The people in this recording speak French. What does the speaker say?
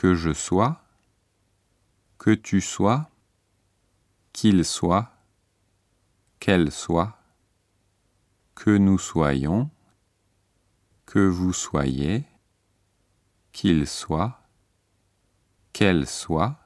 que je sois, que tu sois, qu'il soit, qu'elle soit, que nous soyons, que vous soyez, qu'il soit, qu'elle soit,